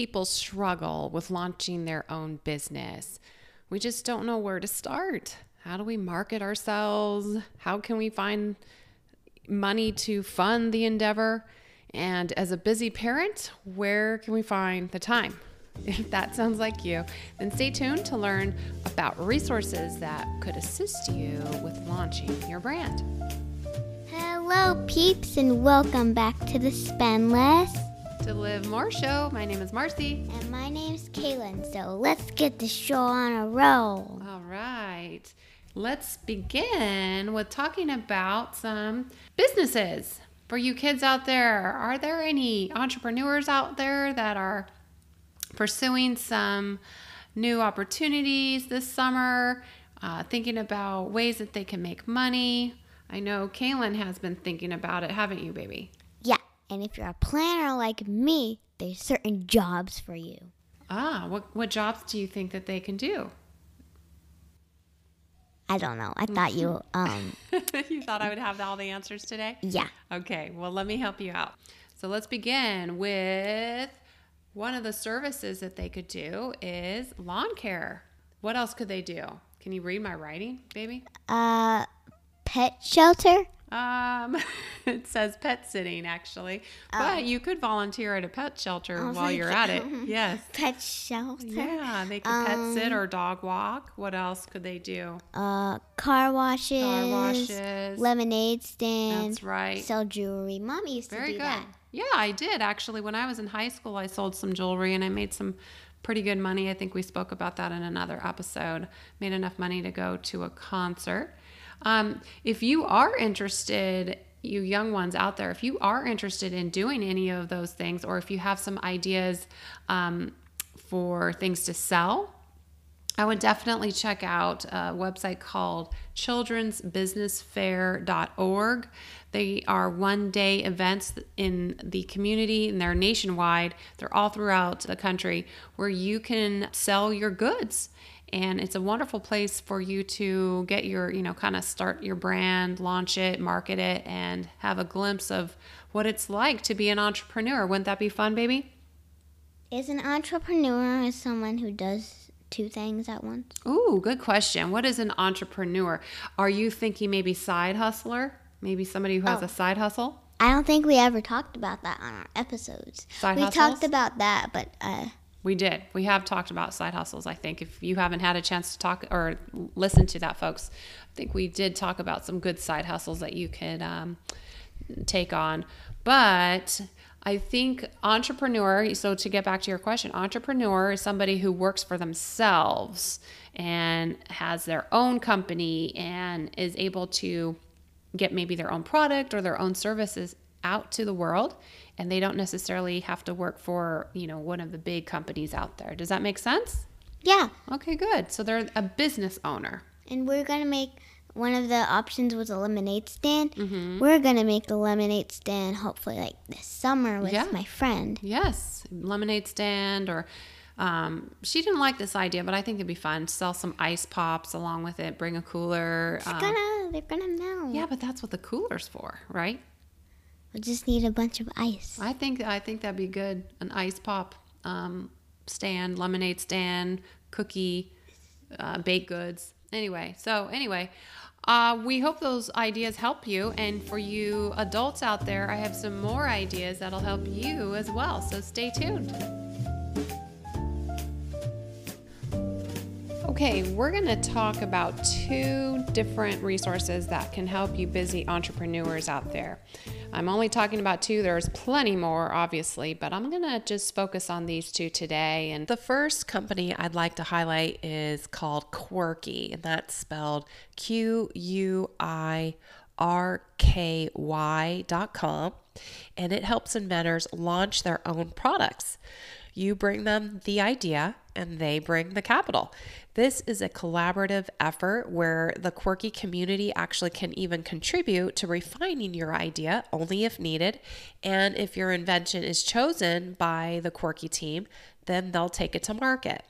people struggle with launching their own business. We just don't know where to start. How do we market ourselves? How can we find money to fund the endeavor? And as a busy parent, where can we find the time? If that sounds like you, then stay tuned to learn about resources that could assist you with launching your brand. Hello, peeps, and welcome back to the Spendless to Live More show. My name is Marcie. And my name is Kaelyn, so let's get the show on a roll. All right. Let's begin with talking about some businesses. For you kids out there, are there any entrepreneurs out there that are pursuing some new opportunities this summer, thinking about ways that they can make money? I know Kaelyn has been thinking about it, haven't you, baby? Yeah, and if you're a planner like me, there's certain jobs for you. Ah, what jobs do you think that they can do? I don't know. I thought you... You thought I would have all the answers today? Yeah. Okay, well, let me help you out. So let's begin with... one of the services that they could do is lawn care. What else could they do? Can you read my writing, baby? Pet shelter? It says pet sitting, actually. But you could volunteer at a pet shelter while you're at it. Yes. Pet shelter? Yeah, they could pet sit or dog walk. What else could they do? Car washes. Car washes. Lemonade stands. That's right. Sell jewelry. Mom used to do that. Very good. Yeah, I did actually. When I was in high school, I sold some jewelry and I made some pretty good money. I think we spoke about that in another episode. Made enough money to go to a concert. If you are interested, you young ones out there, if you are interested in doing any of those things, or if you have some ideas for things to sell, I would definitely check out a website called childrensbusinessfair.org. They are one-day events in the community, and they're nationwide. They're all throughout the country where you can sell your goods. And it's a wonderful place for you to get your, kind of start your brand, launch it, market it, and have a glimpse of what it's like to be an entrepreneur. Wouldn't that be fun, baby? Is an entrepreneur is someone who does two things at once? Ooh, good question. What is an entrepreneur? Are you thinking maybe side hustler? Maybe somebody who has a side hustle? I don't think we ever talked about that on our episodes. Talked about that, but... we did. We have talked about side hustles, I think. If you haven't had a chance to talk or listen to that, folks, I think we did talk about some good side hustles that you could take on. But... I think entrepreneur, so to get back to your question, entrepreneur is somebody who works for themselves and has their own company and is able to get maybe their own product or their own services out to the world, and they don't necessarily have to work for, one of the big companies out there. Does that make sense? Yeah. Okay, good. So they're a business owner. And we're going to make... one of the options was a lemonade stand. Mm-hmm. We're going to make a lemonade stand hopefully like this summer with my friend. Yes, lemonade stand or she didn't like this idea, but I think it'd be fun. Sell some ice pops along with it. Bring a cooler. It's they're going to melt. Yeah, but that's what the cooler's for, right? We just need a bunch of ice. I think that'd be good. An ice pop stand, lemonade stand, cookie, baked goods. Anyway, we hope those ideas help you. And for you adults out there, I have some more ideas that'll help you as well. So stay tuned. Okay, we're going to talk about two different resources that can help you busy entrepreneurs out there. I'm only talking about two. There's plenty more, obviously, but I'm going to just focus on these two today. And the first company I'd like to highlight is called Quirky, and that's spelled QUIRKY.com, and it helps inventors launch their own products. You bring them the idea and they bring the capital. This is a collaborative effort where the Quirky community actually can even contribute to refining your idea only if needed. And if your invention is chosen by the Quirky team, then they'll take it to market.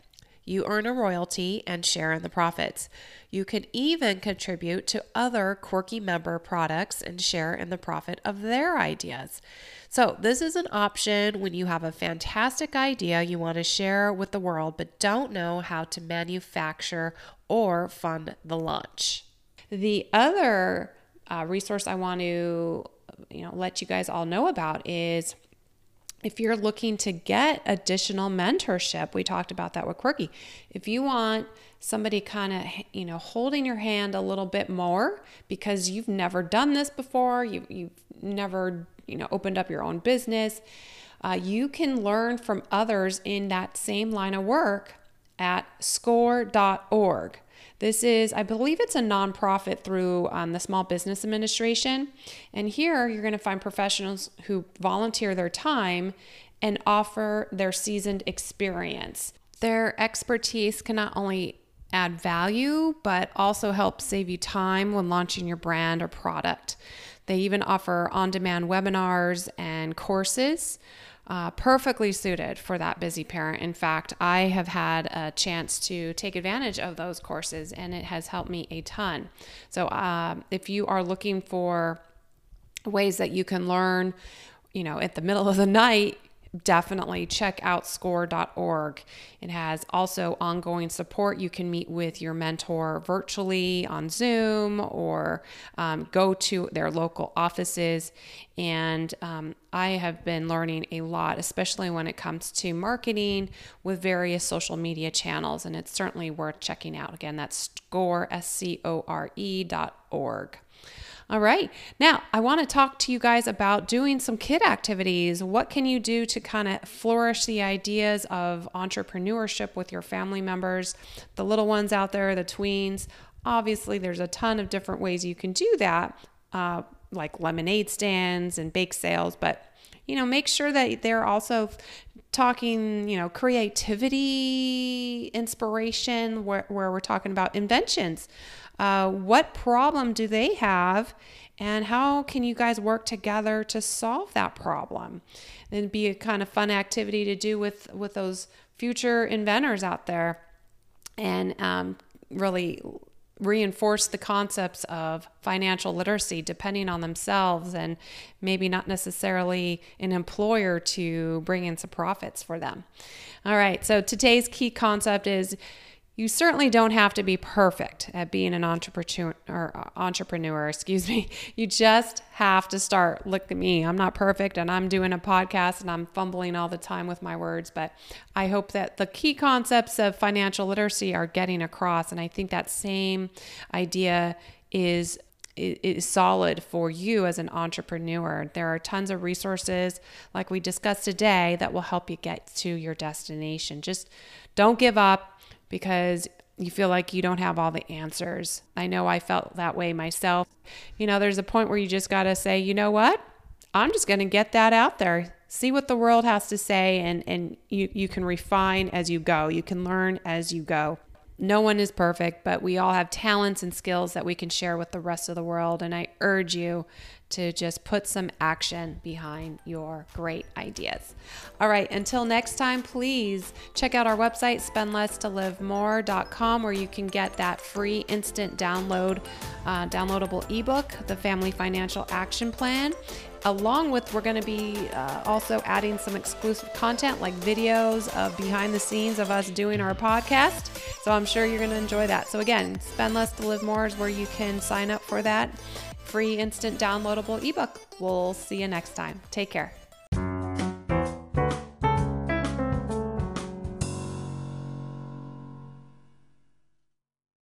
You earn a royalty and share in the profits. You can even contribute to other Quirky member products and share in the profit of their ideas. So this is an option when you have a fantastic idea you want to share with the world but don't know how to manufacture or fund the launch. The other resource I want to let you guys all know about is if you're looking to get additional mentorship. We talked about that with Quirky. If you want somebody kind of, holding your hand a little bit more because you've never done this before, you've never, opened up your own business, you can learn from others in that same line of work at SCORE.org. This is, I believe it's a nonprofit through the Small Business Administration. And here you're going to find professionals who volunteer their time and offer their seasoned experience. Their expertise can not only add value, but also help save you time when launching your brand or product. They even offer on-demand webinars and courses. Perfectly suited for that busy parent. In fact, I have had a chance to take advantage of those courses and it has helped me a ton. So if you are looking for ways that you can learn, at the middle of the night, definitely check out score.org. It has also ongoing support. You can meet with your mentor virtually on Zoom or go to their local offices. And I have been learning a lot, especially when it comes to marketing with various social media channels. And it's certainly worth checking out. Again, that's SCORE, SCORE.org. All right, now I want to talk to you guys about doing some kid activities. What can you do to kind of flourish the ideas of entrepreneurship with your family members, the little ones out there, the tweens? Obviously, there's a ton of different ways you can do that, like lemonade stands and bake sales, but make sure that they're also talking, creativity, inspiration, where we're talking about inventions. What problem do they have and how can you guys work together to solve that problem? It'd be a kind of fun activity to do with those future inventors out there and really reinforce the concepts of financial literacy depending on themselves and maybe not necessarily an employer to bring in some profits for them. All right, so today's key concept is you certainly don't have to be perfect at being an entrepreneur. You just have to start. Look at me. I'm not perfect and I'm doing a podcast and I'm fumbling all the time with my words, but I hope that the key concepts of financial literacy are getting across. And I think that same idea is solid for you as an entrepreneur. There are tons of resources like we discussed today that will help you get to your destination. Just don't give up because you feel like you don't have all the answers. I know I felt that way myself. There's a point where you just got to say, you know what? I'm just going to get that out there. See what the world has to say and you can refine as you go. You can learn as you go. No one is perfect, but we all have talents and skills that we can share with the rest of the world. And I urge you to just put some action behind your great ideas. All right, until next time, please check out our website, spendlesstolivemore.com, where you can get that free instant downloadable ebook, The Family Financial Action Plan. Along with, we're going to be also adding some exclusive content like videos of behind the scenes of us doing our podcast. So I'm sure you're going to enjoy that. So again, Spend Less to Live More is where you can sign up for that free instant downloadable ebook. We'll see you next time. Take care.